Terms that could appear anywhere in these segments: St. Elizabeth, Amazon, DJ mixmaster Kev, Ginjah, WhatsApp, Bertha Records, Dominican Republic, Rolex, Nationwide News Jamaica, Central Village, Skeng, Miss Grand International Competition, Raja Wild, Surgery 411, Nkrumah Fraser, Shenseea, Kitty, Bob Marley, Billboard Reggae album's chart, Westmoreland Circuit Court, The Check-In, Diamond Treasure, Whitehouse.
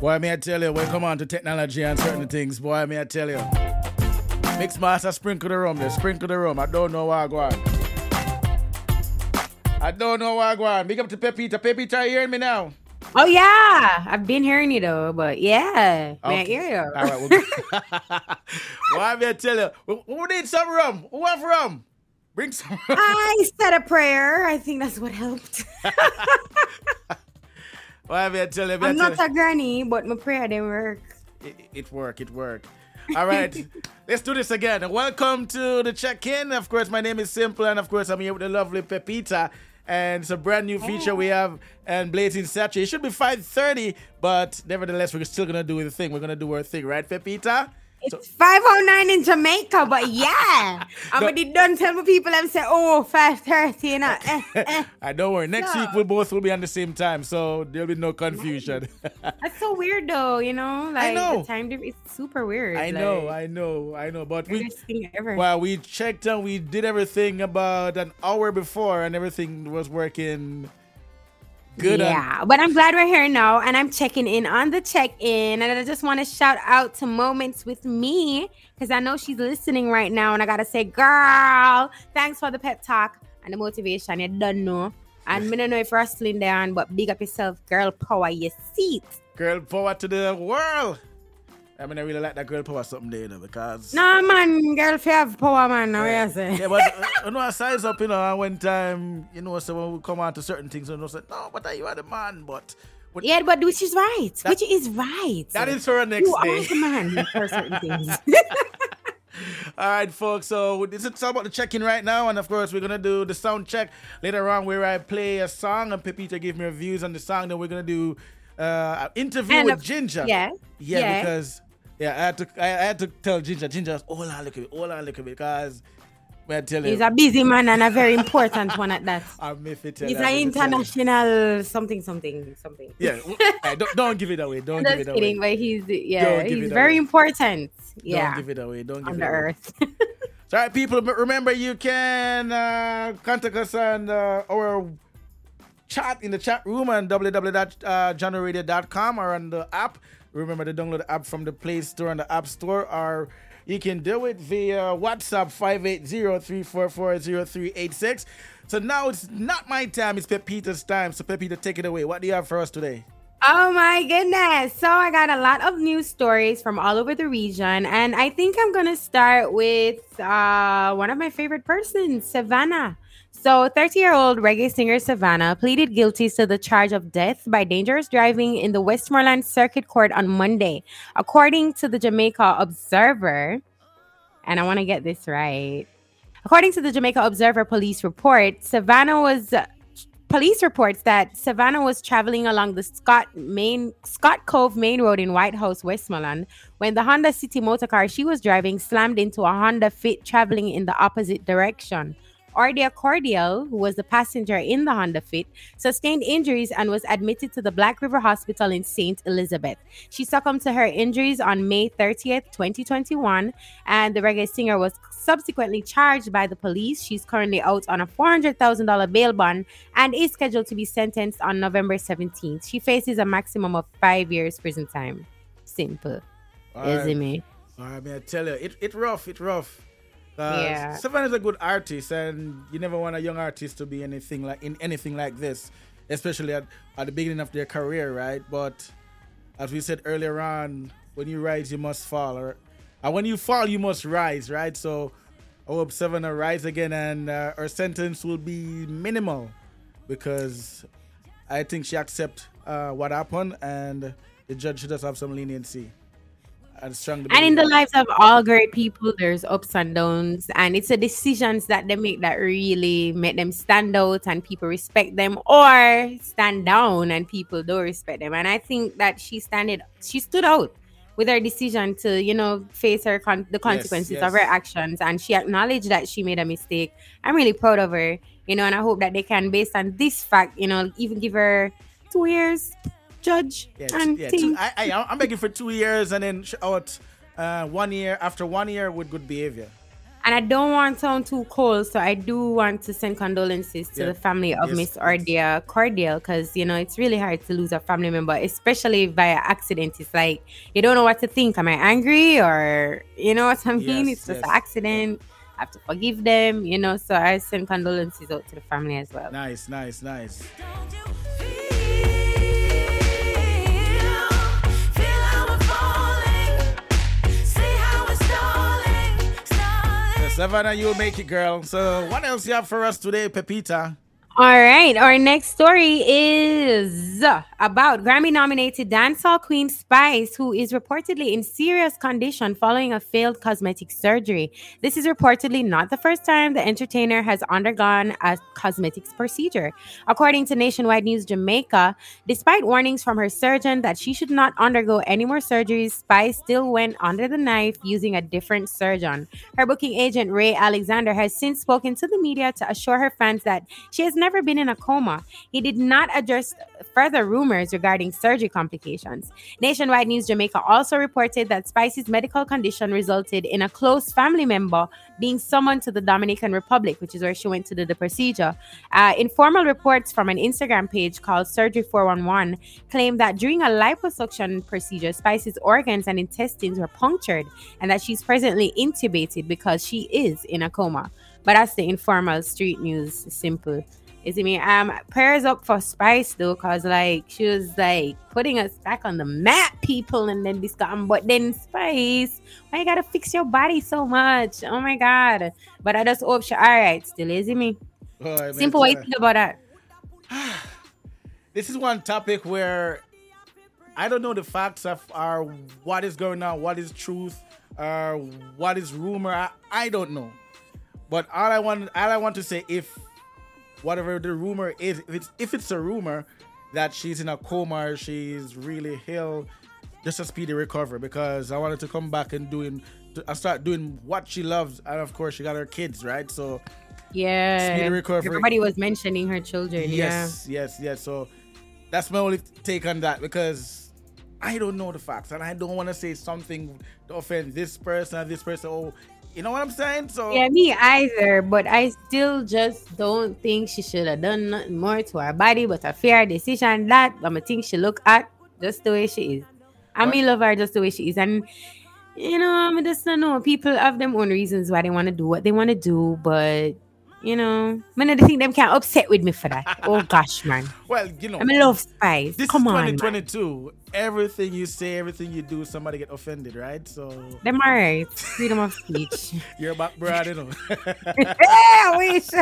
Boy, may I tell you, when you come on to technology and certain things, boy, may I tell you. Mix master, sprinkle the rum there, sprinkle the rum. I don't know why I go on. I don't know why I go on. Big up to Pepita. Pepita, are you hearing me now? Oh, yeah. I've been hearing you, though, but yeah. Okay. Man, I hear you. All right. Well, why may I tell you? Who needs some rum? Who have rum? Bring some rum. I said a prayer. I think that's what helped. Why may I tell you? I'm not a granny, but my prayer didn't work. It worked. All right, let's do this again. Welcome to the check-in. Of course, my name is Simple, and of course, I'm here with the lovely Pepita. And it's a brand new feature we have, and Blatant Saturday. It should be 5:30, but nevertheless, we're still gonna do the thing. We're gonna do our thing, right, Pepita? It's 5:09 in Jamaica, but yeah. But don't tell the people and say, 5:30, you know. I don't worry. Next week, we both will be on the same time, so there'll be no confusion. That's so weird, though, you know? Like, I know. The time difference is super weird. I know. But we checked and we did everything about an hour before, and everything was working good. Yeah, but I'm glad we're here now, and I'm checking in on the check-in, and I just want to shout out to Moments with Me, because I know she's listening right now, and I gotta say, girl, thanks for the pep talk and the motivation. You don't know, and me don't know if you're hustling down, but big up yourself, girl power, your seat. Girl power to the world. I mean, I really like that girl power someday, you know, because... No, man, girl, if you have power, man, now you say. Yeah, but, you know, I size up, you know, one time, you know, someone would come on to certain things, and you know, say, no, but you are the man, but... Yeah, but which is right. That is for our next day. You are the man for certain things. All right, folks, so this is all about the check-in right now, and of course, we're going to do the sound check later on, where I play a song, and Pepita give me reviews on the song, then we're going to do an interview with Ginjah. Yeah. Yeah, because... Yeah, I had to tell Ginjah. Ginjah's all I look at me, because we're telling he's a busy man and a very important one at that. He's an international something. Yeah, don't give it away. Don't give it away. But he's very important. Yeah, don't give it away. Don't give it away. On the earth. So, all right, people, remember you can contact us on our chat in the chat room on www.jahknoradio.com or on the app. Remember to download the app from the Play Store and the App Store, or you can do it via WhatsApp 580-344-0386. So now it's not my time, it's Pepita's time. So Pepita, take it away. What do you have for us today? Oh my goodness. So I got a lot of news stories from all over the region, and I think I'm going to start with one of my favorite persons, Savannah. So 30-year-old reggae singer Savannah pleaded guilty to the charge of death by dangerous driving in the Westmoreland Circuit Court on Monday, according to the Jamaica Observer. And I want to get this right. According to the Jamaica Observer police report, police reports that Savannah was traveling along the Scott Cove Main Road in Whitehouse, Westmoreland, when the Honda City motorcar she was driving slammed into a Honda Fit traveling in the opposite direction. Ardia Cordial, who was the passenger in the Honda Fit, sustained injuries and was admitted to the Black River Hospital in St. Elizabeth. She succumbed to her injuries on May 30th, 2021, and the reggae singer was subsequently charged by the police. She's currently out on a $400,000 bail bond and is scheduled to be sentenced on November 17th. She faces a maximum of 5 years prison time. Simple. Isn't me? All right, man, I tell you, it's rough. Yeah. Savannah's a good artist, and you never want a young artist to be anything like this, especially at the beginning of their career, right? But as we said earlier on, when you rise, you must fall, and when you fall, you must rise, right? So I hope Savannah rise again, and her sentence will be minimal, because I think she accepts what happened, and the judge does have some leniency. And in the lives of all great people, there's ups and downs, and it's the decisions that they make that really make them stand out and people respect them, or stand down and people don't respect them. And I think that she stood out with her decision to, you know, face her the consequences of her actions, and she acknowledged that she made a mistake. I'm really proud of her, you know, and I hope that they can, based on this fact, you know, even give her 2 years. Judge and thing. I'm begging for 2 years and then out 1 year after 1 year with good behavior. And I don't want to sound too cold, so I do want to send condolences to the family of Miss Ardia Cordial, because, you know, it's really hard to lose a family member, especially via accident. It's like, you don't know what to think. Am I angry? Or, you know what I mean? It's just an accident. I have to forgive them, you know, so I send condolences out to the family as well. Nice, nice, nice. Savannah, you'll make it, girl. So what else you have for us today, Pepita? All right. Our next story is about Grammy-nominated dancehall queen Spice, who is reportedly in serious condition following a failed cosmetic surgery. This is reportedly not the first time the entertainer has undergone a cosmetics procedure. According to Nationwide News Jamaica, despite warnings from her surgeon that she should not undergo any more surgeries, Spice still went under the knife using a different surgeon. Her booking agent, Ray Alexander, has since spoken to the media to assure her fans that she has never been in a coma. He did not address further rumors regarding surgery complications. Nationwide News Jamaica also reported that Spice's medical condition resulted in a close family member being summoned to the Dominican Republic, which is where she went to do the procedure. Informal reports from an Instagram page called Surgery 411 claim that during a liposuction procedure, Spice's organs and intestines were punctured and that she's presently intubated because she is in a coma. But that's the informal street news, simple. You see me? Prayers up for Spice, though, because, like, she was, like, putting us back on the map, people, and then this got, but then Spice, why you gotta fix your body so much? Oh, my God. But I just hope she all right still, you see me? Oh, simple, what you think about that? This is one topic where I don't know the facts of our, what is going on, what is truth, what is rumor. I don't know. But all I want to say, if whatever the rumor is, if it's a rumor that she's in a coma, she's really ill, just a speedy recovery, because I wanted to come back and start doing what she loves, and of course she got her kids, right? So yeah, speedy recovery. Everybody was mentioning her children. Yes. So that's my only take on that, because I don't know the facts, and I don't want to say something to offend this person. Oh. You know what I'm saying? So yeah, me either. But I still just don't think she should have done nothing more to her body but a fair decision that I'm a thing she look at just the way she is. I love her just the way she is. And, you know, I just don't know. People have their own reasons why they want to do what they want to do. But, you know, I don't think them can't upset with me for that. Oh, gosh, man. Well, you know. I love Spice. This Come is 2022. Man. Everything you say, everything you do, somebody get offended, right? So them all right. Freedom of speech. You're about broad, you know. Yeah, we should.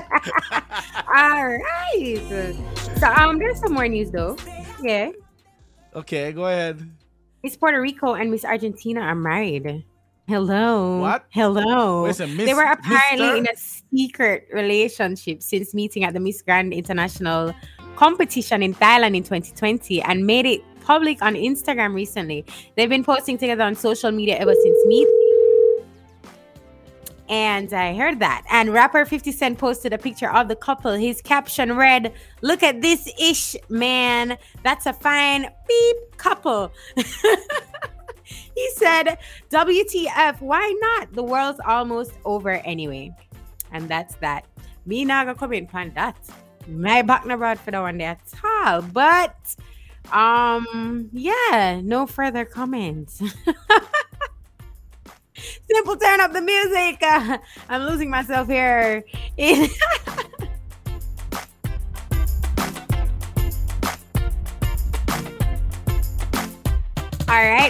All right. So there's some more news though. Yeah. Okay, go ahead. Miss Puerto Rico and Miss Argentina are married. Hello. What? Hello. Listen, they were apparently in a secret relationship since meeting at the Miss Grand International Competition in Thailand in 2020 and made it public on Instagram recently. They've been posting together on social media ever since meeting. And I heard that. And rapper 50 Cent posted a picture of the couple. His caption read, "Look at this ish, man. That's a fine beep couple." He said, "WTF, why not? The world's almost over anyway." And that's that. Me not gonna come and plan that. My back no broad for the one day at all. But yeah, no further comments. Simple, turn up the music. I'm losing myself here. All right.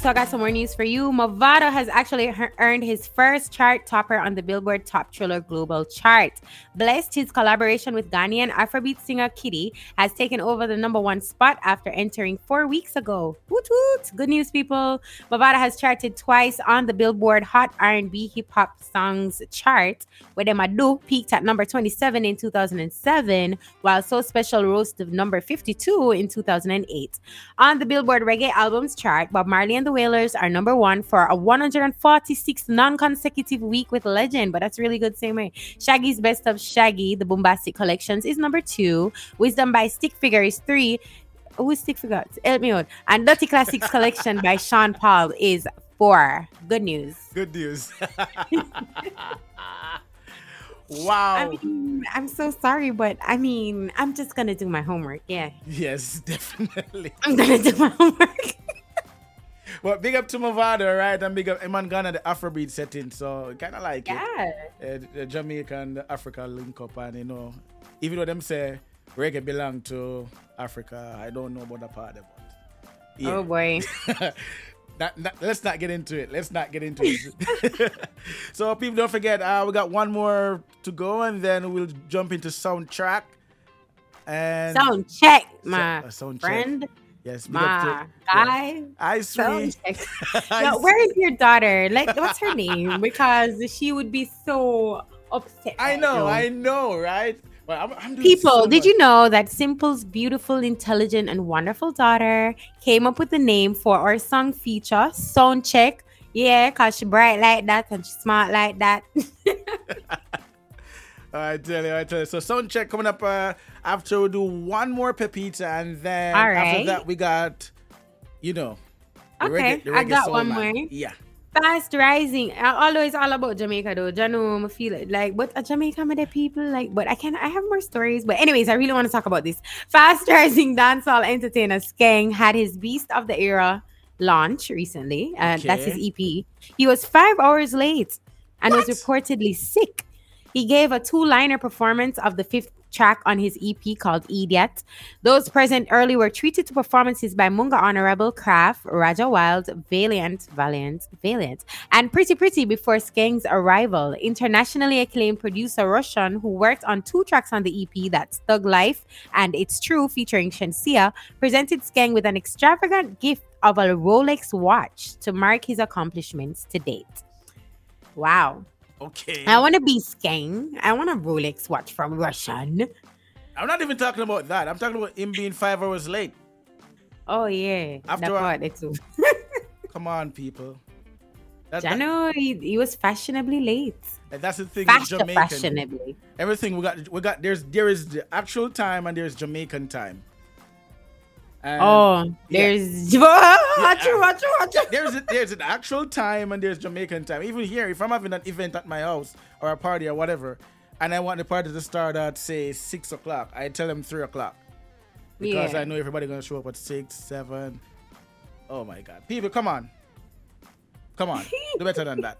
So I got some more news for you. Mavado has actually earned his first chart topper on the Billboard Top Thriller Global Chart. Blessed, his collaboration with Ghanaian Afrobeat singer Kitty, has taken over the #1 spot after entering 4 weeks ago. Woot woot! Good news, people. Mavado has charted twice on the Billboard Hot R&B Hip Hop Songs Chart, where Demado peaked at #27 in 2007, while So Special rose to #52 in 2008. On the Billboard Reggae Albums chart, Bob Marley and the Wailers are #1 for a 146 non-consecutive week with Legend, but that's really good same way. Shaggy's Best of Shaggy, the Bombastic Collections, is #2. Wisdom by Stick Figure is 3. Who is Stick Figure? Help me out. And Dirty Classics Collection by Sean Paul is 4. Good news. Good news. Wow. I mean, I'm so sorry, but I mean, I'm just going to do my homework. Yeah. Yes, definitely. I'm going to do my homework. Well, big up to Mavado, right? And big up Eman Ghana, the Afrobeat setting. So, kind of like it. Yeah. Jamaica and the Africa link up. And, you know, even though them say reggae belong to Africa, I don't know about that part of it. Yeah. Oh, boy. Let's not get into it. So, people, don't forget, we got one more to go, and then we'll jump into soundtrack. And soundcheck, my friend. Yes, my guy. I see. Now, where is your daughter? Like, what's her name? Because she would be so upset. I know, right? Well, I'm people, so did you know that Simple's beautiful, intelligent, and wonderful daughter came up with the name for our song feature, Soundcheck? Yeah, because she's bright like that and she's smart like that. I tell you. So Soundcheck coming up after we do one more Pepita, and then after that we got, you know, the reggae I got one more. Yeah. Fast rising. Always all about Jamaica though. Jano, I feel it. Like, but Jamaica, my people, like, but I have more stories. But anyways, I really want to talk about this. Fast rising dancehall entertainer Skeng had his Beast of the Era launch recently. That's his EP. He was 5 hours late and was reportedly sick. He gave a two-liner performance of the fifth track on his EP called Idiot. Those present early were treated to performances by Munga Honorable, Kraft, Raja Wild, Valiant, and Pretty Pretty before Skeng's arrival. Internationally acclaimed producer Roshan, who worked on two tracks on the EP, that's Thug Life and It's True featuring Shenseea, presented Skeng with an extravagant gift of a Rolex watch to mark his accomplishments to date. Wow. Okay. I want to be Skeng. I want a Rolex watch from Russian. I'm not even talking about that. I'm talking about him being 5 hours late. Oh, yeah. After too. Come on, people. Jano, he was fashionably late. And that's the thing with Jamaican. Fashionably. Everything we got. There is the actual time and there's Jamaican time. And there's there's an actual time and there's Jamaican time. Even here, if I'm having an event at my house or a party or whatever, and I want the party to start at say 6 o'clock, I tell them 3 o'clock because I know everybody's gonna show up at 6, 7. Oh my God, people, come on, do better than that.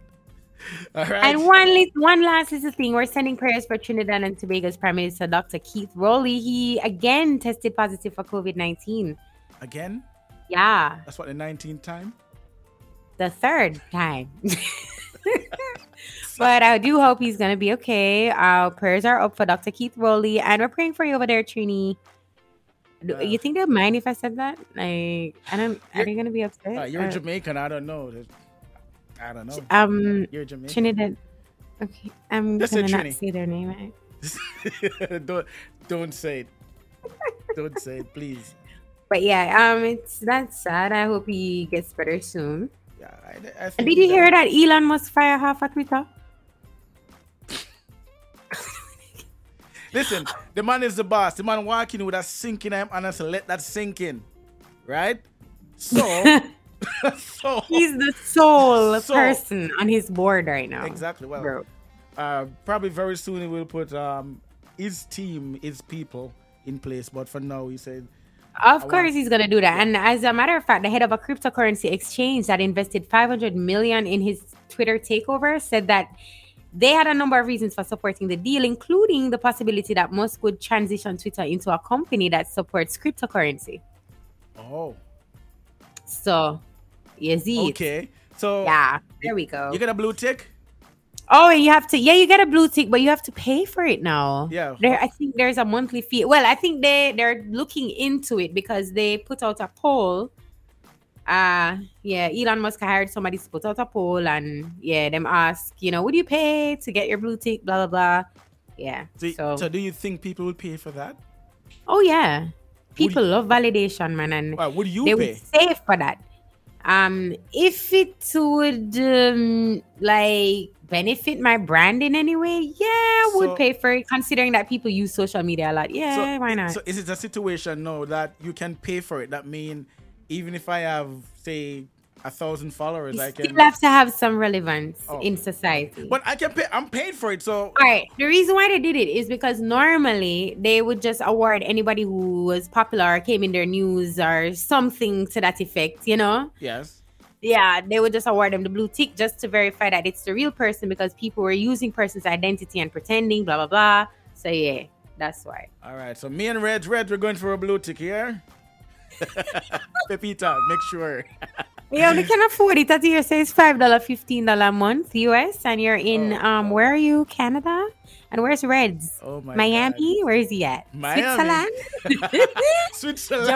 All right. And one last little thing. We're sending prayers for Trinidad and Tobago's Prime Minister, Dr. Keith Rowley. He again tested positive for COVID-19. Again? Yeah. That's what, the 19th time? The third time. But I do hope he's going to be okay. Our prayers are up for Dr. Keith Rowley. And we're praying for you over there, Trini. You think they'll mind if I said that? Like, are they going to be upset? You're in Jamaica. I don't know. I don't know. You're Jamaican. Trinidad. Okay. I'm just gonna not say their name. Don't say it. Don't say it, please. But yeah, it's that sad. I hope he gets better soon. Yeah, I think. Did you hear that Elon Musk fire half at Twitter? Listen, the man is the boss. The man walking with a sinking arm and us let that sink in. Right? So so, he's the sole person on his board right now. Exactly. Well, probably very soon he will put his team, his people in place. But for now, he said... Of course he's going to do that. And as a matter of fact, the head of a cryptocurrency exchange that invested $500 million in his Twitter takeover said that they had a number of reasons for supporting the deal, including the possibility that Musk would transition Twitter into a company that supports cryptocurrency. Oh. So... Yes, okay, so yeah, there we go. You get a blue tick. Oh, you have to. Yeah, you get a blue tick, but you have to pay for it now. Yeah, I think there's a monthly fee. Well, I think they're looking into it because they put out a poll. Elon Musk hired somebody to put out a poll, and them ask, would you pay to get your blue tick? Blah blah blah. Yeah. So do you think people would pay for that? Oh yeah, people love validation, man, and would they pay? Would save for that. If it would benefit my brand in any way, I would pay for it, considering that people use social media a lot. Why not? So is it a situation now that you can pay for it? That mean even if I have, say, 1,000 followers, you I can still have to have some relevance in society. But I can pay. I'm paid for it. So all right. The reason why they did it is because normally they would just award anybody who was popular or came in their news or something to that effect. You know. Yes. Yeah, they would just award them the blue tick just to verify that it's the real person, because people were using person's identity and pretending blah blah blah. So yeah, that's why. All right. So me and Reg, we're going for a blue tick here. Pepita, make sure. Yeah, we can afford it. That year says $5, $15 a month US, and you're in where are you? Canada? And where's Reds? Oh my Miami? God. Where is he at? Miami. Switzerland? Switzerland.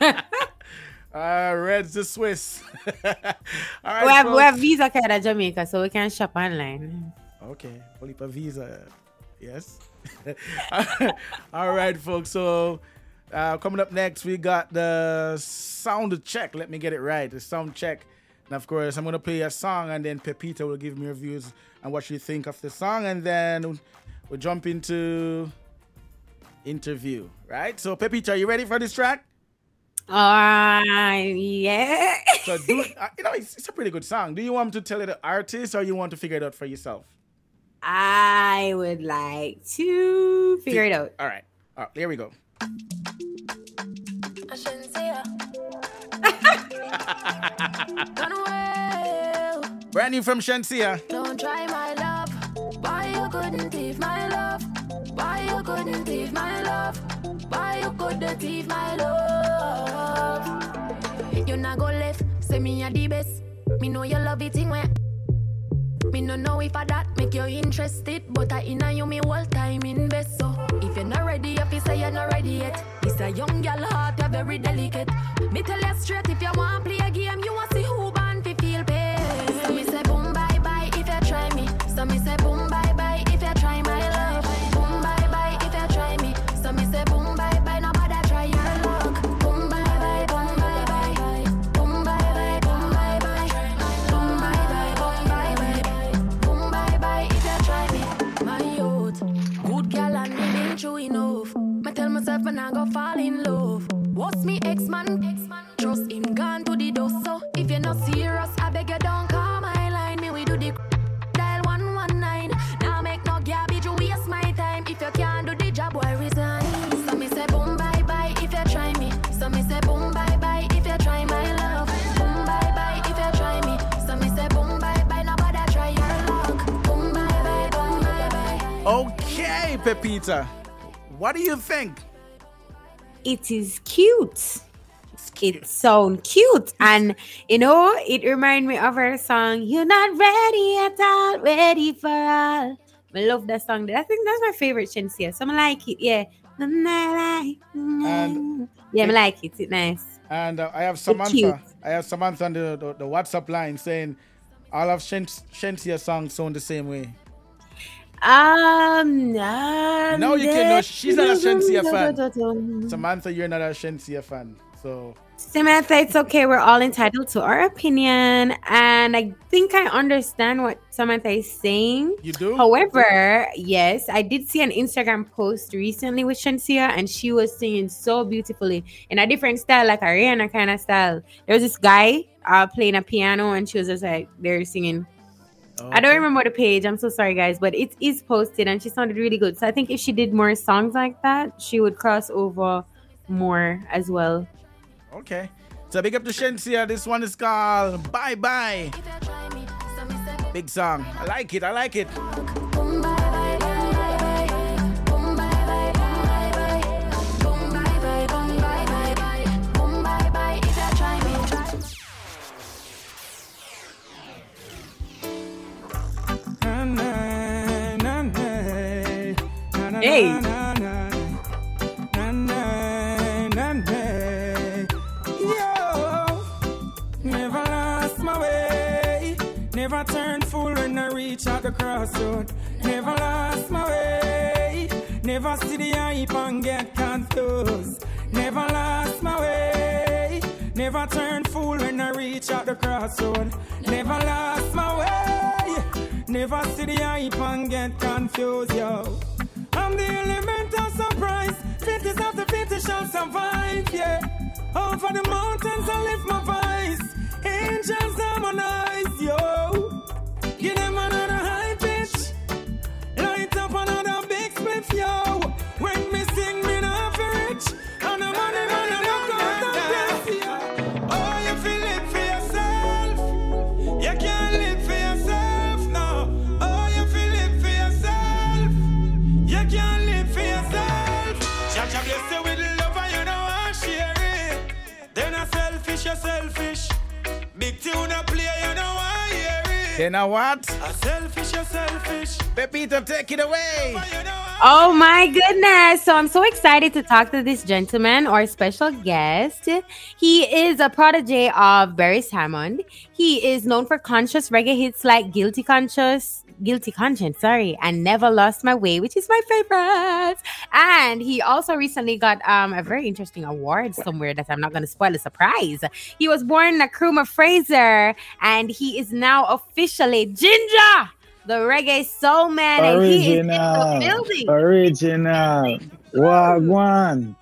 Jamaica? Reds the Swiss. All right, we have Visa card at Jamaica, so we can shop online. Okay, only for Visa. Yes. All right, folks. So coming up next, we got the sound check. Let me get it right. The sound check. And of course, I'm going to play a song, and then Pepita will give me reviews and what she think of the song. And then we'll jump into interview, right? So, Pepita, are you ready for this track? Yeah. So, it's a pretty good song. Do you want me to tell you the artist, or you want to figure it out for yourself? I would like to figure it out. All right. All right. Here we go. I shouldn't say that. Brand new from Shenseea. Don't try my love. Why you couldn't leave my love? Why you couldn't leave my love? Why you couldn't leave my love? You not go left. Say me a the best. Me know you love it in way. Me no know if I that make you interested, but I inna you me all time invest. So if you're not ready, if you say you're not ready yet, it's a young girl heart, you're very delicate. Me tell you straight, if you want play a game, you want see who born fi feel pain. So me say boom bye bye if you try me. So me say boom bye bye if you try my life. Boom bye bye if you try me. So me say boom bye bye nobody try your luck. Boom bye bye boom bye bye. Boom bye bye boom bye bye. Boom bye bye boom bye bye. Boom bye bye if you try me. My youth, good girl and me been true enough. Tell myself when I go fall in love. What's me ex-man? Trust him gone to the dust. So if you're not serious, I beg you don't call my line. Me we do the dial 119. Now make no garbage, you waste my time. If you can't do the job, why resign? So me say boom bye bye if you try me. So me say boom bye bye if you try my love. Boom bye bye if you try me. So me say boom bye bye nobody try your luck. Boom bye bye boom bye bye. Okay, Pepita. What do you think? It is cute. It sound cute. And, you know, it reminds me of her song, You're Not Ready At All, Ready For All. I love that song. I think that's my favorite Shenseea. So I like it. Yeah. And yeah, I like it. It's nice. And I have Samantha on the WhatsApp line saying, all of Shenseea's songs sound the same way. No, you can know she's not a Shenseea fan. Samantha, you're not a Shenseea fan. So Samantha, it's okay. We're all entitled to our opinion. And I think I understand what Samantha is saying. You do? However, yes, I did see an Instagram post recently with Shenseea, and she was singing so beautifully in a different style, like a Rihanna kind of style. There was this guy playing a piano, and she was just like, they're singing. Okay. I don't remember the page. I'm so sorry, guys, but it is posted, and she sounded really good. So I think if she did more songs like that, she would cross over more as well. Okay. So big up to Shenseea. This one is called Bye Bye. Big song. I like it. Hey. Never lost my way. Never turned full when I reach at the crossroad. Never lost my way. Never see the hype and get confused. Never lost my way. Never turned full when I reach at the crossroad. Never lost my way. Never see the hype and get confused, yo. I'm the element of surprise. 50s of the 50 shall survive, yeah. Over the mountains I lift my voice. push yourself selfish. Big tune a player, you know why hear it. You know what? A selfish, you're selfish. Pepita, take it away. Oh my goodness. So I'm so excited to talk to this gentleman, our special guest. He is a protege of Barry Hammond. He is known for conscious reggae hits like Guilty Conscience, and Never Lost My Way, which is my favorite. And he also recently got a very interesting award somewhere that I'm not going to spoil, a surprise. He was born Nkrumah Fraser, and he is now officially Ginjah, the reggae soul man. Original. And he is in the building. Original. Wagwan.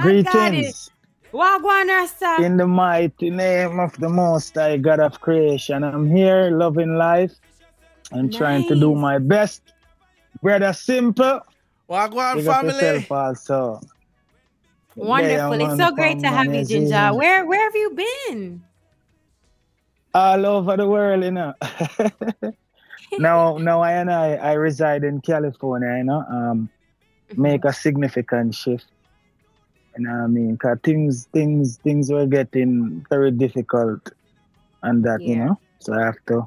Greetings. Wagwan, in the mighty name of the Most High God of creation. I'm here loving life. I'm trying to do my best. Brother Simple. Wagwan family. Also. Wonderful. Yeah, it's so great to have you, Ginjah. Where have you been? All over the world, you know. Now I reside in California, you know. Make a significant shift. You know what I mean? Cause things were getting very difficult and that, you know. So I have to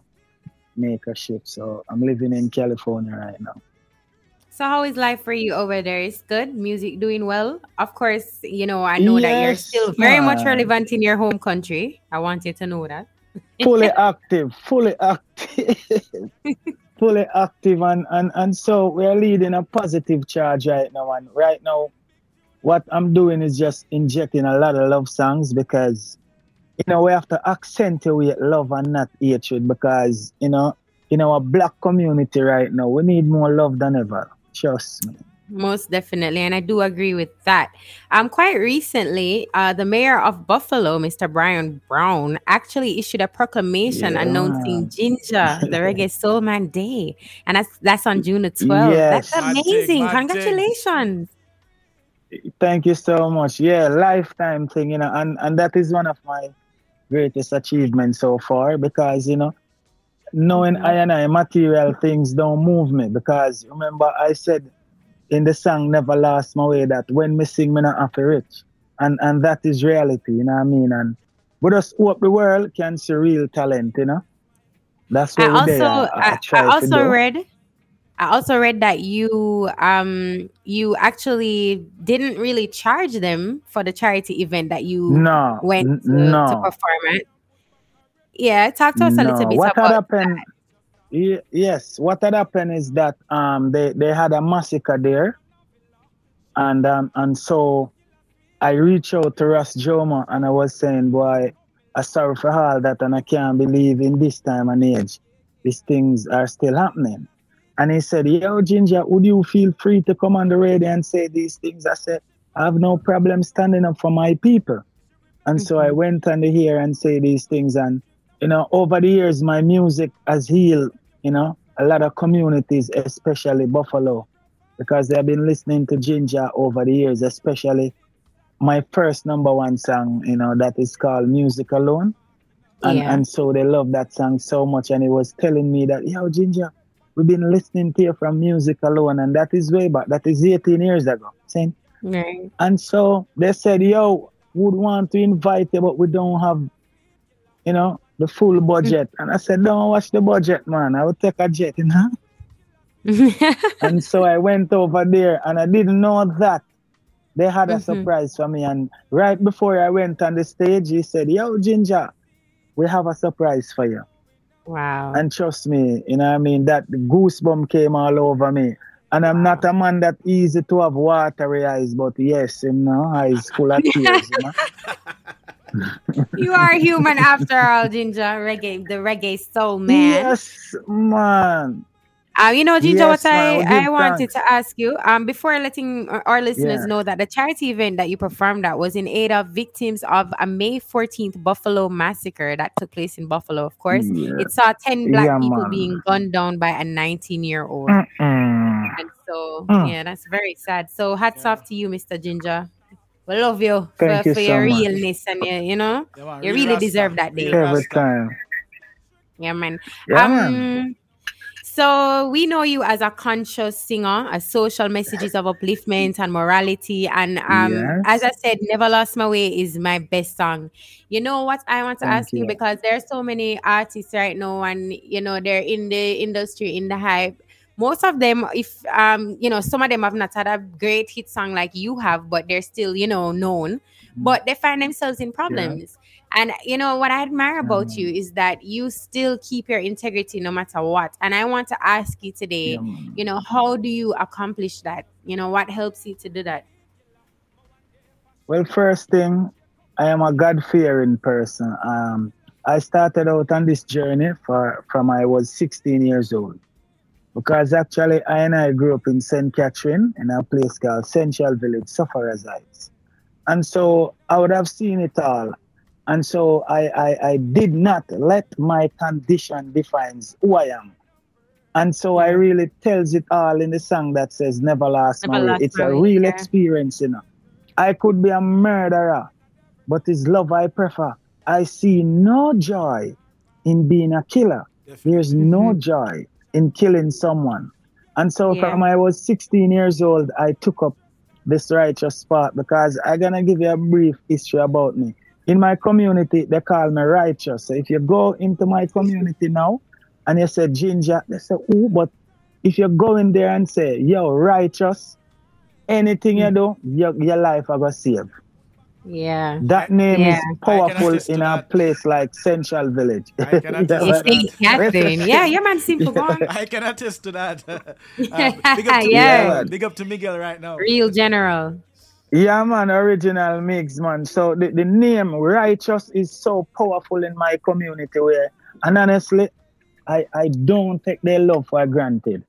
make a shift. So I'm living in California right now. So how is life for you over there? It's good? Music doing well? Of course, you know, I know that you're still very much relevant in your home country. I want you to know that. Fully active. Fully active. And so we're leading a positive charge right now. And right now, what I'm doing is just injecting a lot of love songs because, you know, we have to accentuate love and not hatred because, you know, in our black community right now, we need more love than ever. Trust me. Most definitely. And I do agree with that. Quite recently, the mayor of Buffalo, Mr. Brian Brown, actually issued a proclamation announcing Ginjah, the Reggae Soul Man Day. And that's on June the 12th. Yes. That's amazing. Congratulations. Thank you so much. Yeah, lifetime thing, you know, and that is one of my greatest achievements so far because, you know, knowing I material things don't move me because, remember, I said in the song Never Lost My Way that when me sing, me not have to rich. And that is reality, you know what I mean? And we just hope the world can see real talent, you know? That's what I also read that you you actually didn't really charge them for the charity event that you went to perform at. Yeah, talk to us a little bit about that. Yes, what had happened is that they had a massacre there, and so I reached out to Ras Joma and I was saying, boy, I'm sorry for all that, and I can't believe in this time and age, these things are still happening. And he said, yo, Ginjah, would you feel free to come on the radio and say these things? I said, I have no problem standing up for my people. And so I went on the air and say these things. And, you know, over the years, my music has healed, you know, a lot of communities, especially Buffalo, because they've been listening to Ginjah over the years, especially my first #1 song, you know, that is called Music Alone. And so they love that song so much. And he was telling me that, yo, Ginjah, we've been listening to you from Music Alone, and that is way back. That is 18 years ago. See? Right. And so they said, yo, would want to invite you, but we don't have, you know, the full budget. And I said, don't watch the budget, man. I will take a jet, you know? And so I went over there, and I didn't know that they had a surprise for me. And right before I went on the stage, he said, yo, Ginjah, we have a surprise for you. Wow. And trust me, you know what I mean? That goosebump came all over me. And I'm not a man that easy to have watery eyes, but yes, you know, eyes full of tears, you know? You are human after all, Ginjah, reggae, the reggae soul man. Yes, man. You know, Ginjah, yes, what I wanted to ask you, before letting our listeners know that the charity event that you performed at was in aid of victims of a May 14th Buffalo massacre that took place in Buffalo, of course. Yeah. It saw 10 black people being gunned down by a 19-year-old. And so, that's very sad. So hats off to you, Mr. Ginjah. We love you for your realness and your, you know, you really deserve that day. Every time. Yeah, man. So we know you as a conscious singer, as social messages of upliftment and morality. And yes. As I said, Never Lost My Way is my best song. You know what I want to ask you, because there are so many artists right now, and you know, they're in the industry, in the hype. Most of them, if you know, some of them have not had a great hit song like you have, but they're still, you know, known, but they find themselves in problems. Yeah. And, you know, what I admire about you is that you still keep your integrity no matter what. And I want to ask you today, you know, how do you accomplish that? You know, what helps you to do that? Well, first thing, I am a God-fearing person. I started out on this journey from I was 16 years old. Because actually, I grew up in St. Catherine in a place called Central Village, Sufferer's Heights. And so I would have seen it all. And so I did not let my condition define who I am. And so I really tells it all in the song that says, Never Lost My Way. It's a real experience, you know. I could be a murderer, but it's love I prefer. I see no joy in being a killer. Definitely. There's no joy in killing someone. And so from I was 16 years old, I took up this righteous path, because I'm going to give you a brief history about me. In my community, they call me righteous. So if you go into my community now and you say Ginjah, they say, ooh, but if you go in there and say, yo, righteous, anything you do, your life I got saved. Yeah. That name is powerful in a place like Central Village. I can attest to that. Yeah, your man Simple. I can attest to that. Big up to Miguel right now. Real general. Yeah, man, original mix, man. So the name Righteous is so powerful in my community where, and honestly, I don't take their love for granted.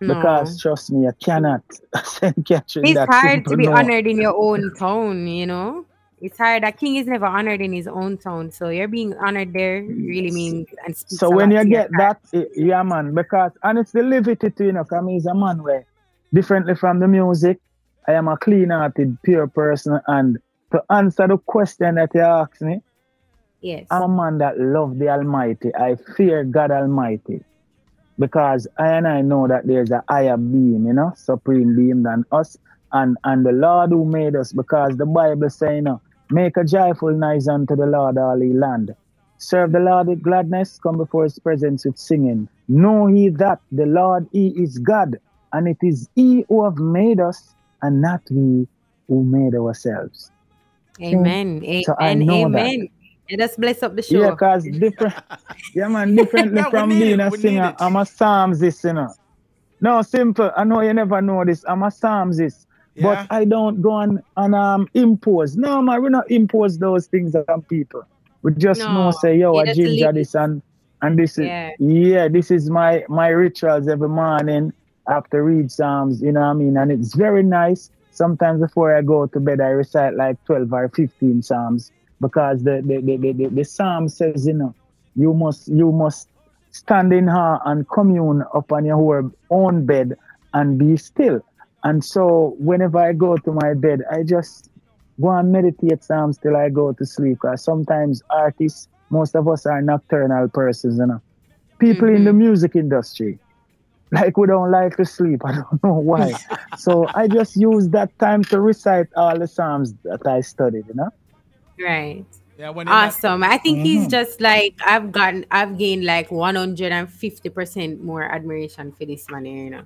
No. Because, trust me, I cannot. It's hard to be honored in your own town, you know? It's hard. A king is never honored in his own town. So you're being honored there really means and speaks. So when you get that, man, because, and it's the levity to, you know, because he's a man where, differently from the music, I am a clean-hearted, pure person, and to answer the question that you asked me, I'm a man that loves the Almighty. I fear God Almighty, because I know that there's a higher being, you know, supreme being than us, and the Lord who made us, because the Bible says, you know, make a joyful noise unto the Lord, all ye land. Serve the Lord with gladness, come before his presence with singing. Know ye that the Lord, he is God, and it is he who have made us, and not we who made ourselves. Amen. So amen. Let us bless up the show. Yeah, because differently from being a singer, I'm a psalmist, you know. No, Simple. I know you never know this. I'm a psalmist. Yeah. But I don't go and impose. No, man, we not impose those things on people. We just know, say, yo, I Ginjah this and this is, this is my rituals every morning. I have to read Psalms, you know what I mean? And it's very nice. Sometimes before I go to bed, I recite like 12 or 15 Psalms, because the Psalm says, you know, you must stand in her and commune upon your own bed and be still. And so whenever I go to my bed, I just go and meditate Psalms till I go to sleep. Because sometimes artists, most of us are nocturnal persons, you know. People in the music industry, like we don't like to sleep. I don't know why. So I just use that time to recite all the Psalms that I studied, you know? Right. Yeah, awesome. I think he's just like, I've gained like 150% more admiration for this man here, you know?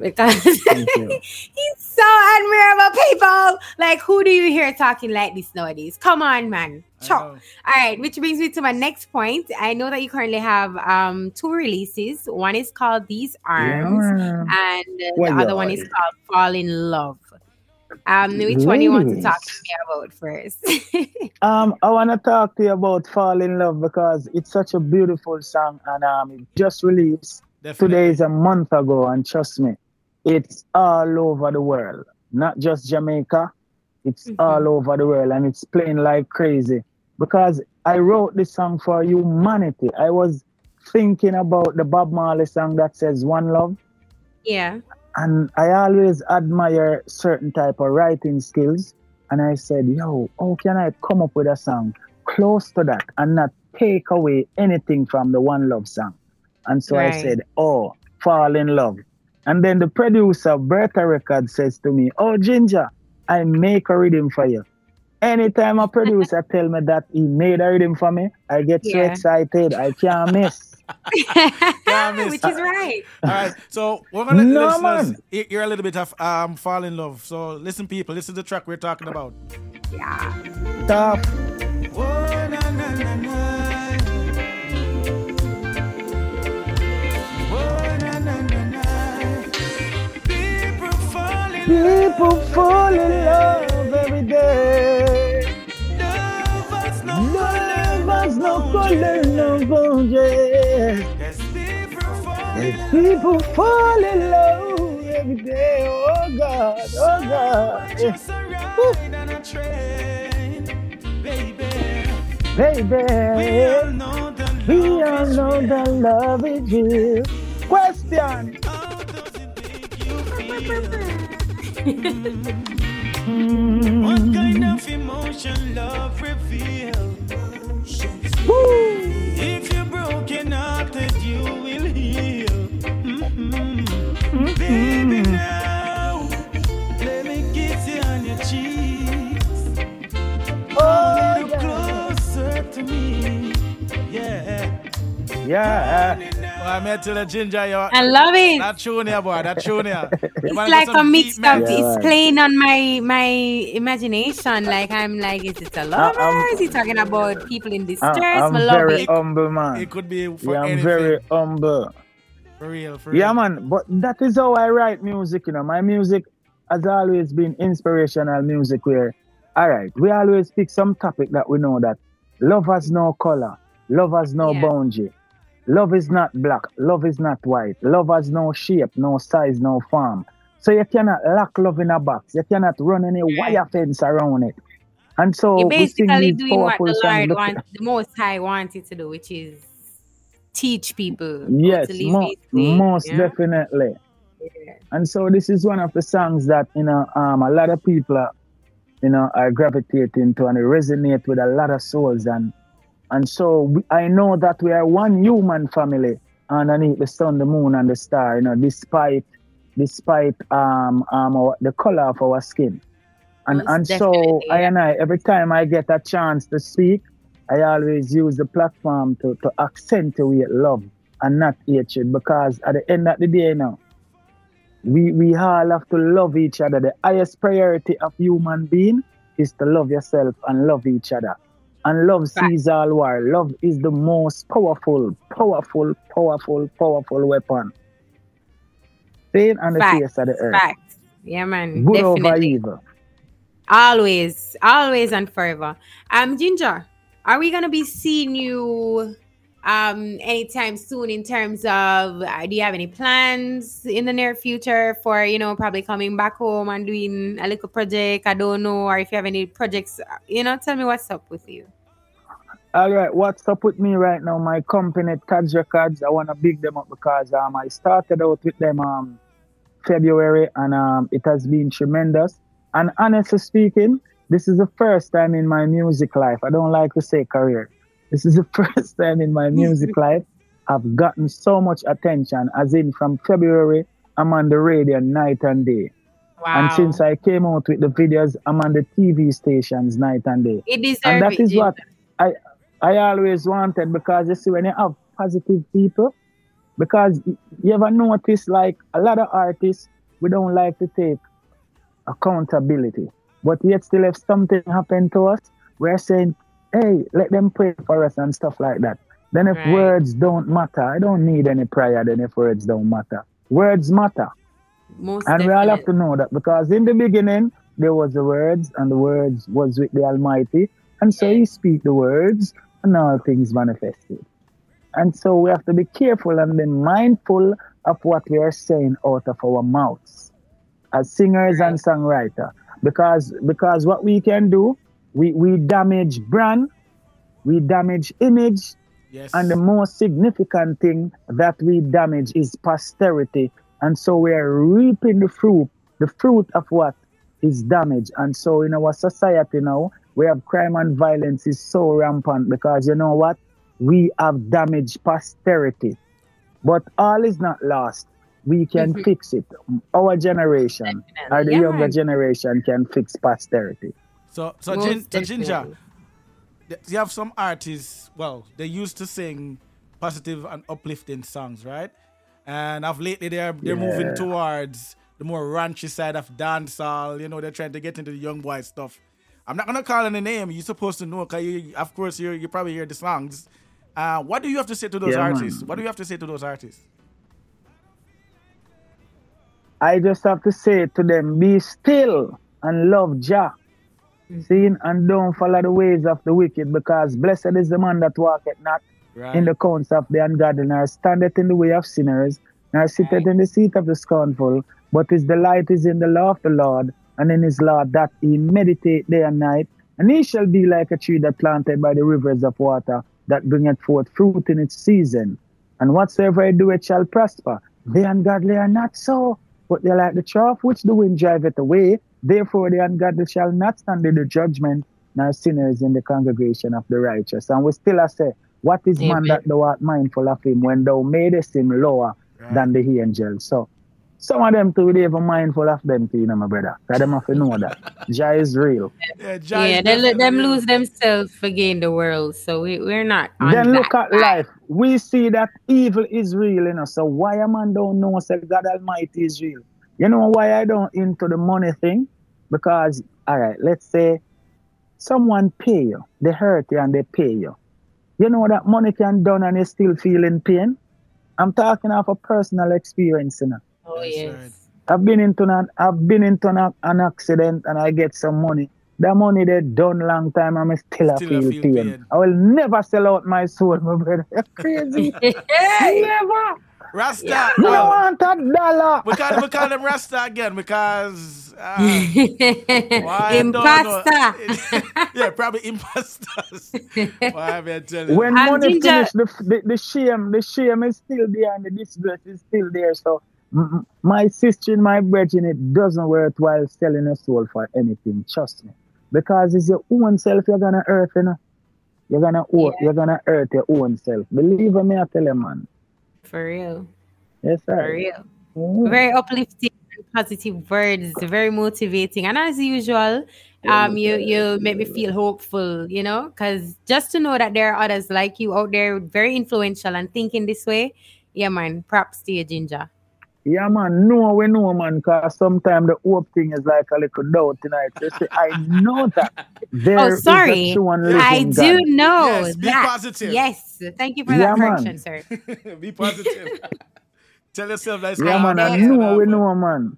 Because he's so admirable, people. Like, who do you hear talking like this nowadays? Come on, man. All right, which brings me to my next point. I know that you currently have two releases. One is called These Arms, and the other one is called Fall In Love. Which one do you want to talk to me about first? I want to talk to you about Fall In Love, because it's such a beautiful song, and it just released. Definitely. Today is a month ago, and trust me, it's all over the world. Not just Jamaica, it's all over the world, and it's playing like crazy. Because I wrote this song for humanity. I was thinking about the Bob Marley song that says One Love. Yeah. And I always admire certain type of writing skills. And I said, yo, how can I come up with a song close to that and not take away anything from the One Love song? And so I said, oh, Fall In Love. And then the producer of Bertha Records says to me, oh, Ginjah, I make a rhythm for you. Anytime a producer tell me that he made a rhythm for me, I get so excited. I can't miss. Which is right. All right. So we're going to hear a little bit of Fall In Love. So listen, people, this is the track we're talking about. Yeah. Tough. Oh, na, na, na, na. People fall in love every day. Love has no color, no boundaries. Yes, people fall in love every day. Oh God, oh God. Just a ride on a train, baby. We all know that love is real. Question. How does it make you feel? What kind of emotion love reveals? If you're broken hearted, you will heal. Baby, now let me kiss you on your cheeks. Oh, little closer to me. Yeah. I met to the Ginjah, yo. I love it. That tune here, boy. It's like a mix of it's playing on my imagination. Like I'm like, is it a lover? Is he talking about people in distress? I'm very humble, man. It could be for anything. I'm very humble. For real. Yeah, man. But that is how I write music. You know, my music has always been inspirational music. Where, all right, we always pick some topic that we know that love has no color, love has no boundary. Love is not black. Love is not white. Love has no shape, no size, no form. So you cannot lock love in a box. You cannot run any wire fence around it. And so you're basically doing what the Lord wants, the Most High wants you to do, which is teach people. Yes, most definitely. Yeah. And so this is one of the songs that, you know, a lot of people are, you know, are gravitating to, and it resonates with a lot of souls. And so I know that we are one human family underneath the sun, the moon, and the star. You know, despite the color of our skin. And so I every time I get a chance to speak, I always use the platform to accentuate love and not hatred, because at the end of the day, now we all have to love each other. The highest priority of human being is to love yourself and love each other. And love sees all war. Love is the most powerful weapon. Pain on the face of the earth. Fact. Yeah, man. Good over evil. Always. Always and forever. Ginjah, are we going to be seeing you anytime soon in terms of, do you have any plans in the near future for, you know, probably coming back home and doing a little project? I don't know. Or if you have any projects, you know, tell me what's up with you. All right, what's up with me right now? My company, Taj Records, I want to big them up because I started out with them February, and it has been tremendous. And honestly speaking, this is the first time in my music life. I don't like to say career. This is the first time in my music life I've gotten so much attention. As in, from February, I'm on the radio night and day. Wow. And since I came out with the videos, I'm on the TV stations night and day. It deserves it. And that is what I always wanted, because you see, when you have positive people, because you ever notice, like a lot of artists, we don't like to take accountability, but yet still if something happened to us, we're saying, hey, let them pray for us and stuff like that. Then if words don't matter, I don't need any prayer then if words don't matter. Words matter. Most definitely. We all have to know that, because in the beginning, there was the words, and the words was with the Almighty. And so He speak the words, and all things manifested. And so we have to be careful and be mindful of what we are saying out of our mouths as singers and songwriters. Because what we can do, we damage brand, we damage image, and the most significant thing that we damage is posterity. And so we are reaping the fruit of what is damaged. And so in our society now, we have crime and violence is so rampant, because you know what? We have damaged posterity. But all is not lost. We can fix it. Our generation or the younger generation can fix posterity. So Ginjah, you have some artists, well, they used to sing positive and uplifting songs, right? And of lately they're moving towards the more raunchy side of dancehall. You know, they're trying to get into the young boy stuff. I'm not gonna call any name. You're supposed to know, cause you probably hear the songs. What do you have to say to those artists? Man. What do you have to say to those artists? I just have to say to them, be still and love Jah. Sin and don't follow the ways of the wicked, because blessed is the man that walketh not in the counsel of the ungodly, nor standeth in the way of sinners, nor sitteth in the seat of the scornful, but his delight is in the law of the Lord, and in his law that he meditate day and night. And he shall be like a tree that planted by the rivers of water, that bringeth forth fruit in its season. And whatsoever he doeth shall prosper. The ungodly are not so, but they are like the chaff which the wind driveth away. Therefore the ungodly shall not stand in the judgment, nor sinners in the congregation of the righteous. And we still say, what is man that thou art mindful of him, when thou madest him lower than the angels? So some of them too, they even mindful of them too, you know, my brother. Because them have to know that Jah is real. Yeah, they let them lose themselves for gain the world. So we're not on then that. Look at life. We see that evil is real, you know. So why a man don't know say God Almighty is real? You know why I don't into the money thing? Because, all right, let's say someone pay you. They hurt you and they pay you. You know that money can done and you're still feeling pain? I'm talking of a personal experience, you know. Oh, yes. I've been into an accident and I get some money. The money they done long time and I still feel pain. I will never sell out my soul, my brother. You're crazy. Never. Rasta. Yeah. We don't want a dollar. We call them Rasta again because... Imposter. Yeah, probably imposters. When money finished, the shame is still there and the disgrace is still there, so... My sister and my brethren, it doesn't worthwhile selling a soul for anything, trust me. Because it's your own self you're going to hurt, you know. You're gonna hurt your own self. Believe me, I tell you, man. For real. Yes, sir. For real. Mm-hmm. Very uplifting, positive words, very motivating. And as usual, you make me feel hopeful, you know, because just to know that there are others like you out there, very influential and thinking this way, yeah, man, props to you, Ginjah. Yeah, man, we know, man, because sometimes the hope thing is like a little doubt tonight. They say, I know that. Is a true and living I do God. Know. Yes, be positive. Yes, thank you for that correction, sir. Be positive. Tell yourself that it's going on. Yeah, man, I know, man.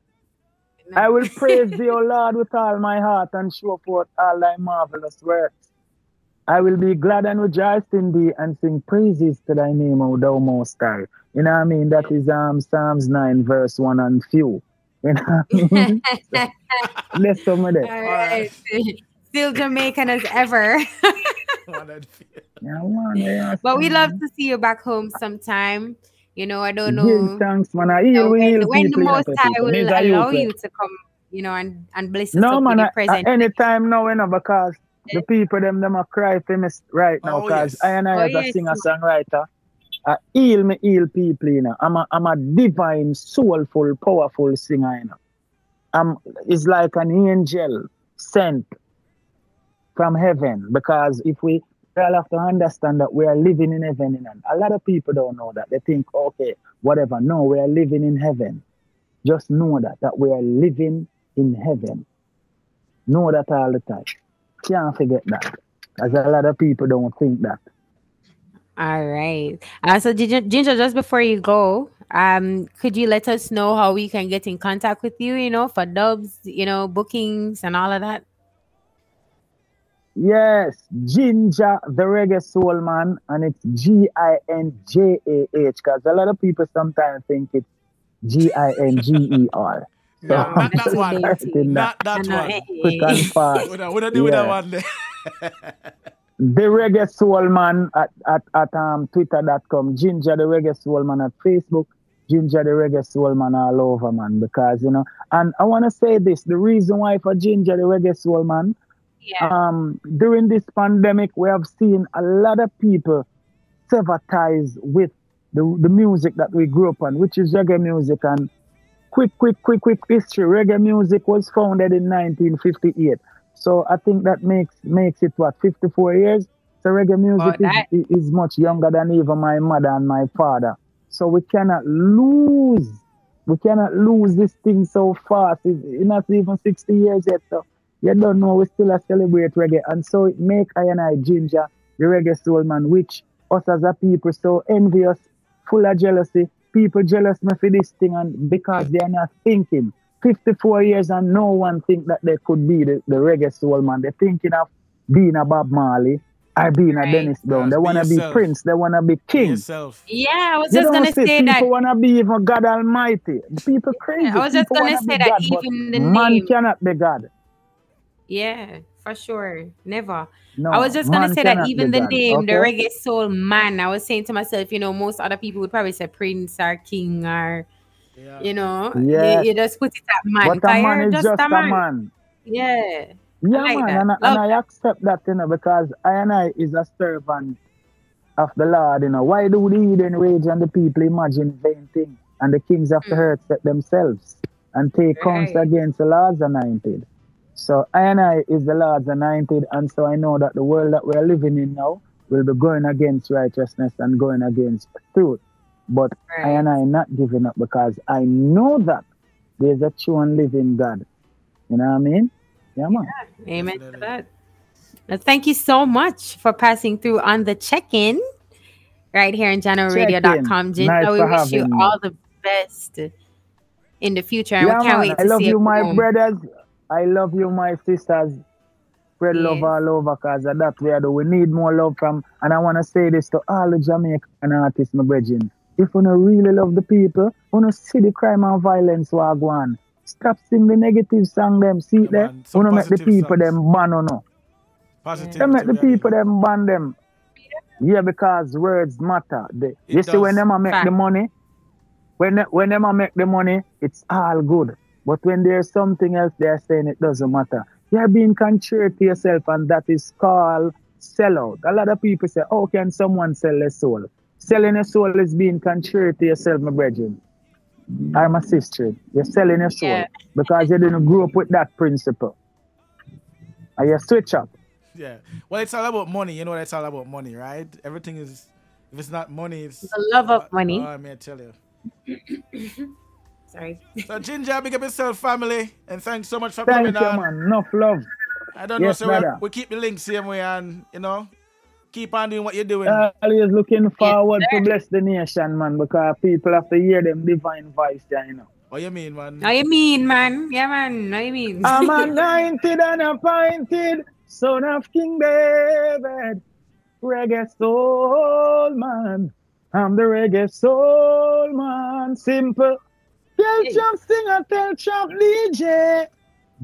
No. I will praise thee, O Lord, with all my heart and show forth all thy marvelous works. I will be glad and rejoice in thee and sing praises to thy name, O thou Most High. You know what I mean? That is Psalms 9, verse 1 and few. You know what I mean? So, let's come with it. All right. Still Jamaican as ever. But we love to see you back home sometime. You know, I don't know. Give thanks, man. When the Most High will allow you to come, you know, and bless us up with your presence. Anytime now, you know, because the people, them are crying for me right now. Because I am a singer-songwriter. I heal people, you know. I'm a divine, soulful, powerful singer, you know. It's like an angel sent from heaven, because if we all have to understand that we are living in heaven, you know. A lot of people don't know that. They think, okay, whatever. No, we are living in heaven. Just know that we are living in heaven. Know that all the time. Can't forget that. As a lot of people don't think that. All right. So Ginjah, just before you go, could you let us know how we can get in contact with you, you know, for dubs, you know, bookings and all of that? Yes, Ginjah, the Reggae Soul Man, and it's Ginjah, because a lot of people sometimes think it's Ginger. So, no, not that one. Not that one. Quick and fast. What do I do with that one? The Reggae Soul Man at Twitter.com, Ginjah the Reggae Soul Man at Facebook, Ginjah the Reggae Soul Man all over, man, because, you know, and I want to say this, the reason why for Ginjah the Reggae Soul Man, during this pandemic, we have seen a lot of people sever ties with the music that we grew up on, which is reggae music. And quick history, reggae music was founded in 1958. So I think that makes it, what, 54 years? So reggae music is much younger than even my mother and my father. So we cannot lose this thing so fast. It's not even 60 years yet. So you don't know, we still celebrate reggae. And so it makes I Ginjah, the reggae soul man, which us as a people so envious, full of jealousy. People jealous me for this thing, and because they are not thinking. 54 years and no one think that they could be the reggae soul man. They're thinking of being a Bob Marley or being a Dennis Brown. They want to be Prince. They want to be King. Yeah, I was just going to say people that. People want to be even God Almighty. People crazy. I was just going to say that God, even the man name. Man cannot be God. Yeah, for sure. Never. No, I was just going to say that even the name, okay? The reggae soul man, I was saying to myself, you know, most other people would probably say Prince or King or... Yeah. You know, you just put it at man. But a man is just a man. Yeah. Yeah, like man. And I accept that, you know, because I is a servant of the Lord, you know. Why do the heathen rage and the people imagine vain things? And the kings have to hurt themselves and take counts against the Lord's anointed. So I is the Lord's anointed. And so I know that the world that we're living in now will be going against righteousness and going against truth. But I am not giving up because I know that there's a true and living God. You know what I mean? Yeah, man. Yeah. Amen to that. Well, thank you so much for passing through on the check-in right here on JahknoRadio.com. Nice, we wish you all the best in the future. And we can't wait to see you. I love you, my brothers. I love you, my sisters. Spread love all over, because that way we need more love from. And I want to say this to all the Jamaican artists, my brethren. If you don't really love the people, you don't see the crime and violence where go on. Stop singing the negative song them. See it there? You don't make the people them ban or no. You make the people them ban them. Yeah, because words matter. You see, when them make the money, when them make the money, it's all good. But when there's something else, they're saying it doesn't matter. You're being contrary to yourself, and that is called sellout. A lot of people say, how can someone sell their soul? Selling your soul is being contrary to yourself, my brethren. I'm a sister. You're selling your soul because you didn't grow up with that principle. And you switch up. Yeah. Well, it's all about money. You know what? It's all about money, right? Everything is, if it's not money, it's... The love of money. I may tell you. Sorry. So, Ginjah, big up yourself, family. And thanks so much for coming on. Thank you, man. Enough love. I don't know. So, we keep the link same way and, you know... Keep on doing what you're doing. Always looking forward to bless the nation, man, because people have to hear them divine voice, you know. What you mean, man? What you mean, man? Yeah, man. What you mean? I'm anointed and appointed, son of King David, reggae soul man. I'm the reggae soul man, simple. Tell Champ singer, tell Champ DJ.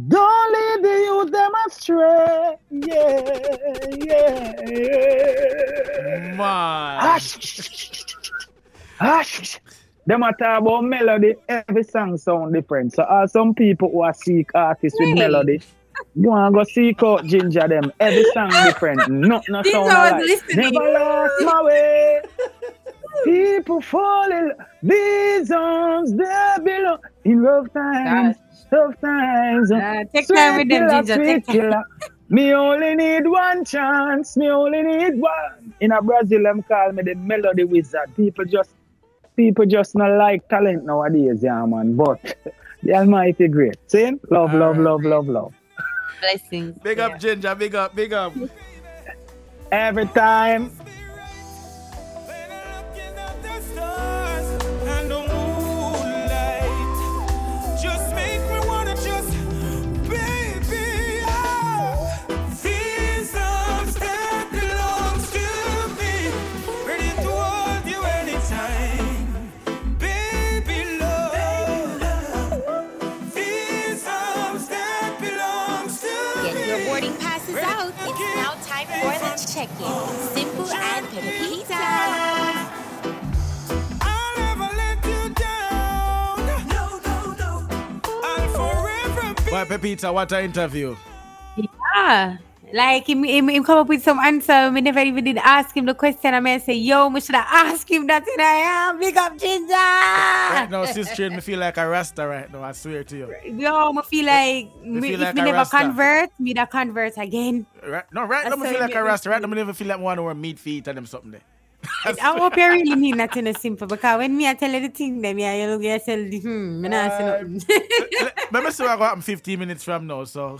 Don't lead the youth them astray. Yeah. Man. Hush. Them are talking about melody. Every song sound different. So some people who are seek artists with melody, you want to go seek out Ginjah them. Every song different. No sound alike. Never lost my way. People fall in love. These songs, they belong. In rough times. Tough times. Take time with them, Ginjah. Me only need one chance. Me only need one. In Brazil, them call me the melody wizard. People just not like talent nowadays, yeah, man. But the Almighty great. See? Love. Blessings. Big up, Ginjah. Big up. Every time. Check-in. Simple and Pepita. I'll never let you down. No. I'll forever be. Well, Pepita, what an interview. Yeah. Like, him come up with some answer. We never even did ask him the question. I mean, I say, yo, we should have asked him that. And I am big up Ginjah. Right now, sister, me feel like a Rasta right now. I swear to you. Yo, me feel like if me never Rasta. Convert, me da convert again. Right? No, right now, I feel like a Rasta. Right now, I never feel like one over meat feet and them something there. I hope you really mean that in a simple because when me I tell you the thing, then you look at yourself, I don't say nothing. Remember, so I got 15 minutes from now, so.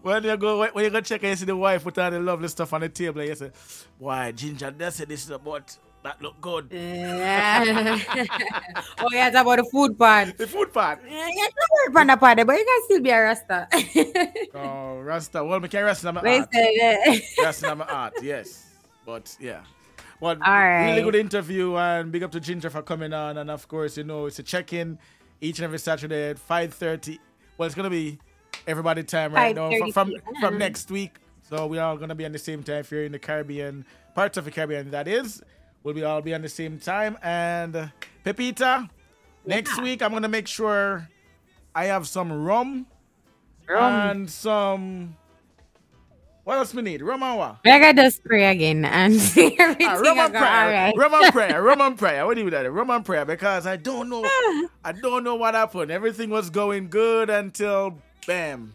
when you go check and you see the wife with all the lovely stuff on the table, you say, why, Ginjah, that's it, this is about, that look good. Yeah. Oh, yeah, it's about the food part. The food part? Yeah, it's not about the part, but you can still be a Rasta. Oh, Rasta. Well, we can Rasta in my art. Rasta in my art, yes. But yeah, well, right. Really good interview, and big up to Ginjah for coming on. And of course, you know, it's a check-in each and every Saturday at 5:30. Well, it's gonna be everybody time right now from next week. So we are gonna be on the same time if you're in the Caribbean, parts of the Caribbean. That is, we'll be all be on the same time. And Pepita, next week I'm gonna make sure I have some rum. And some. What else we need? Roman what? I got to pray again and see everything. Roman prayer. Right. Roman prayer. What do you do that? Roman prayer, because I don't know what happened. Everything was going good until bam.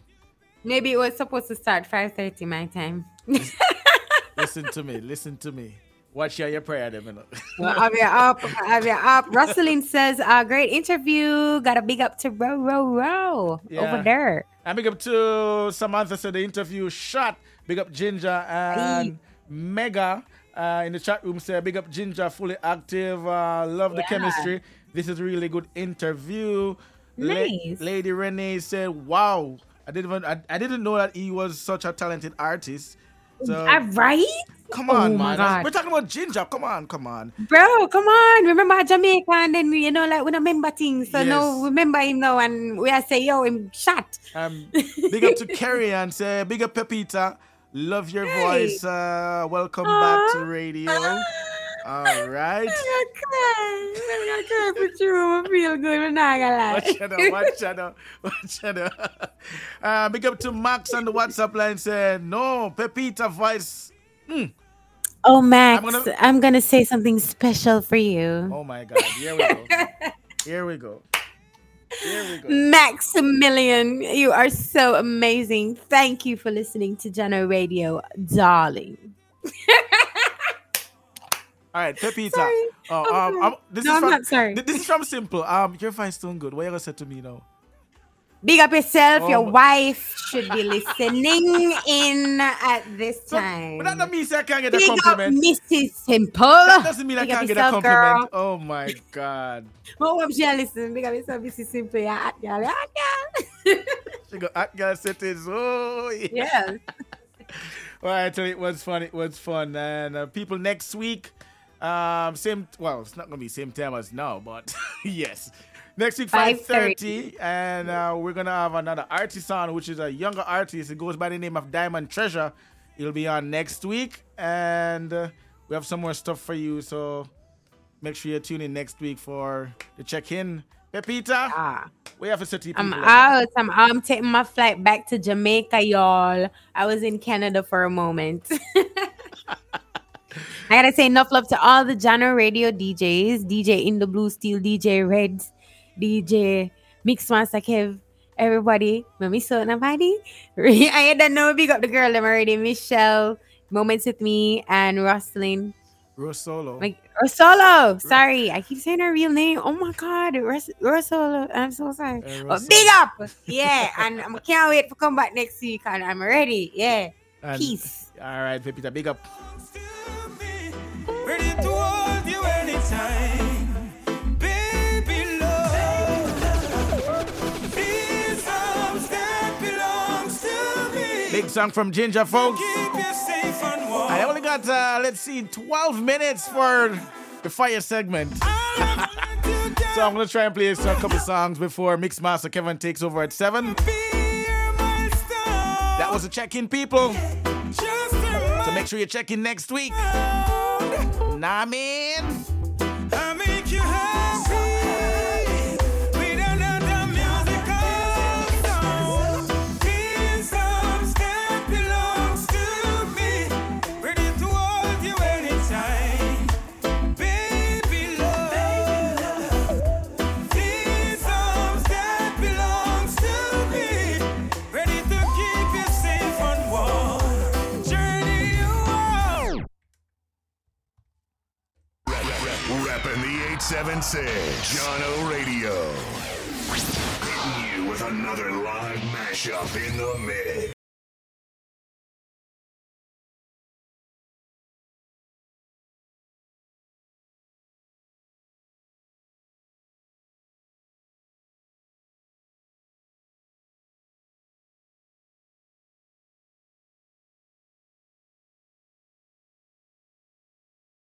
Maybe it was supposed to start 5:30 my time. Listen to me. Watch your prayer, Demino. Well, I'll be up. Rosalind says, great interview. Got a big up to Ro over there. And big up to Samantha said the interview shot. Big up Ginjah and Mega in the chat room said, big up Ginjah, fully active. Love the chemistry. This is a really good interview. Nice. Lady Renee said, wow, I didn't know that he was such a talented artist. So, right? Come on, man. We're talking about Ginjah. Come on. Bro, come on. Remember Jamaica and then, you know, like we remember things. So no, remember him now and we say, yo, him shot. Big up to Kerry and say, big up Pepita. Love your voice. Welcome back to radio. All right. I'm not crying for you. I feel good. I'm not gonna lie. Watch out. Big up to Max on the WhatsApp line saying, no, Pepita voice. Oh, Max, I'm gonna say something special for you. Oh, my God. Here we go. Maximilian, you are so amazing. Thank you for listening to Jahkno Radio, darling. All right, Pepita. This is from Simple. Your voice sound good. What are you gonna say to me now? Big up yourself. Your wife should be listening in at this time. But that doesn't mean I can't get a compliment. Big up Mrs. Simple. That doesn't mean I can't get a compliment. Girl. Oh my God. Oh, I'm sure listen. Big up yourself, Mrs. Simple. You're hot, girl. You're hot, girl. She go hot, girl. Settings. Oh yeah. All right, so it was fun. And people, next week. It's not gonna be same time as now, but yes, next week 5:30, and we're gonna have another artist on, which is a younger artist. It goes by the name of Diamond Treasure. It'll be on next week, and we have some more stuff for you. So make sure you tune in next week for the check-in. Pepita, we have a city. I'm out. I'm taking my flight back to Jamaica, y'all. I was in Canada for a moment. I gotta say enough love to all the Jahkno Radio DJs, DJ In The Blue Steel, DJ Reds, DJ Mixmaster Kev, everybody. Mommy so nobody. I don't know. Big up the girl them already. Michelle, Moments With Me, and Rosalind. Rosolo. Sorry, I keep saying her real name. Oh my God, Rosolo. I'm so sorry. Big up. Yeah, and I can't wait for come back next week. And I'm ready. Yeah. And, peace. All right, Pepita. Big up. Ready to hold you anytime, baby love. This arms that belongs to me. Big song from Ginjah, folks. Keep you safe and warm. I only got 12 minutes for the fire segment. So I'm gonna try and play a couple songs before Mixmaster Kevin takes over at 7. That was a check-in, people. So make sure you check in next week. I mean, I make you happy with another musical song. Please don't stay. rep in the 876. Jahkno Radio. Hitting you with another live mashup in the mix.